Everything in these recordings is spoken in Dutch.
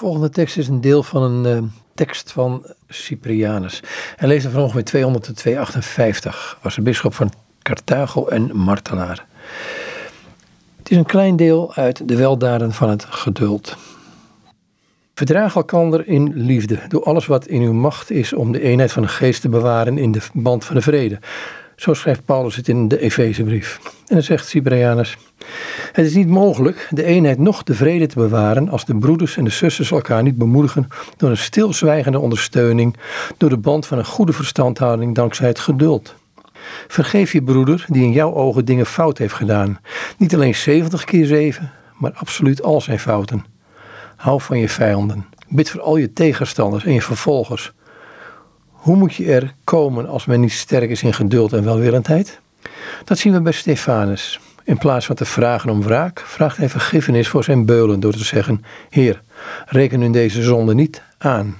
De volgende tekst is een deel van een tekst van Cyprianus. Hij leefde van ongeveer 200 tot 258, was de bisschop van Carthago en martelaar. Het is een klein deel uit de weldaden van het geduld. Verdraag elkander in liefde. Doe alles wat in uw macht is om de eenheid van de geest te bewaren in de band van de vrede. Zo schrijft Paulus het in de Efezebrief. En dan zegt Cyprianus: het is niet mogelijk de eenheid noch de vrede te bewaren als de broeders en de zusters elkaar niet bemoedigen door een stilzwijgende ondersteuning, door de band van een goede verstandhouding dankzij het geduld. Vergeef je broeder die in jouw ogen dingen fout heeft gedaan. Niet alleen 70 keer 7, maar absoluut al zijn fouten. Hou van je vijanden. Bid voor al je tegenstanders en je vervolgers. Hoe moet je er komen als men niet sterk is in geduld en welwillendheid? Dat zien we bij Stefanus. In plaats van te vragen om wraak, vraagt hij vergiffenis voor zijn beulen door te zeggen: Heer, reken hun deze zonde niet aan.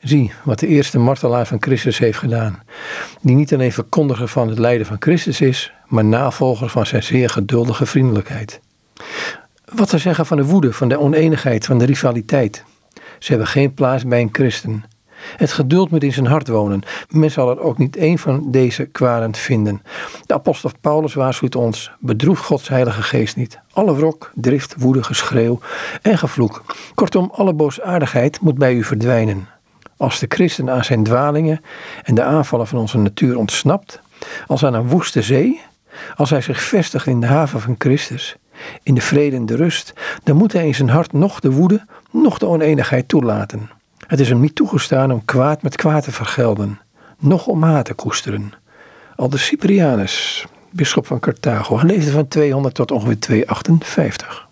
Zie wat de eerste martelaar van Christus heeft gedaan, die niet alleen verkondiger van het lijden van Christus is, maar navolger van zijn zeer geduldige vriendelijkheid. Wat te zeggen van de woede, van de oneenigheid, van de rivaliteit? Ze hebben geen plaats bij een christen. Het geduld moet in zijn hart wonen. Men zal er ook niet één van deze kwaren vinden. De apostel Paulus waarschuwt ons: bedroef Gods heilige geest niet. Alle wrok, drift, woede, geschreeuw en gevloek. Kortom, alle boosaardigheid moet bij u verdwijnen. Als de christen aan zijn dwalingen en de aanvallen van onze natuur ontsnapt, als aan een woeste zee, als hij zich vestigt in de haven van Christus, in de vrede en de rust, dan moet hij in zijn hart noch de woede, noch de oneenigheid toelaten. Het is hem niet toegestaan om kwaad met kwaad te vergelden, noch om haat te koesteren. Aldus Cyprianus, bisschop van Carthago, leefde van 200 tot ongeveer 258.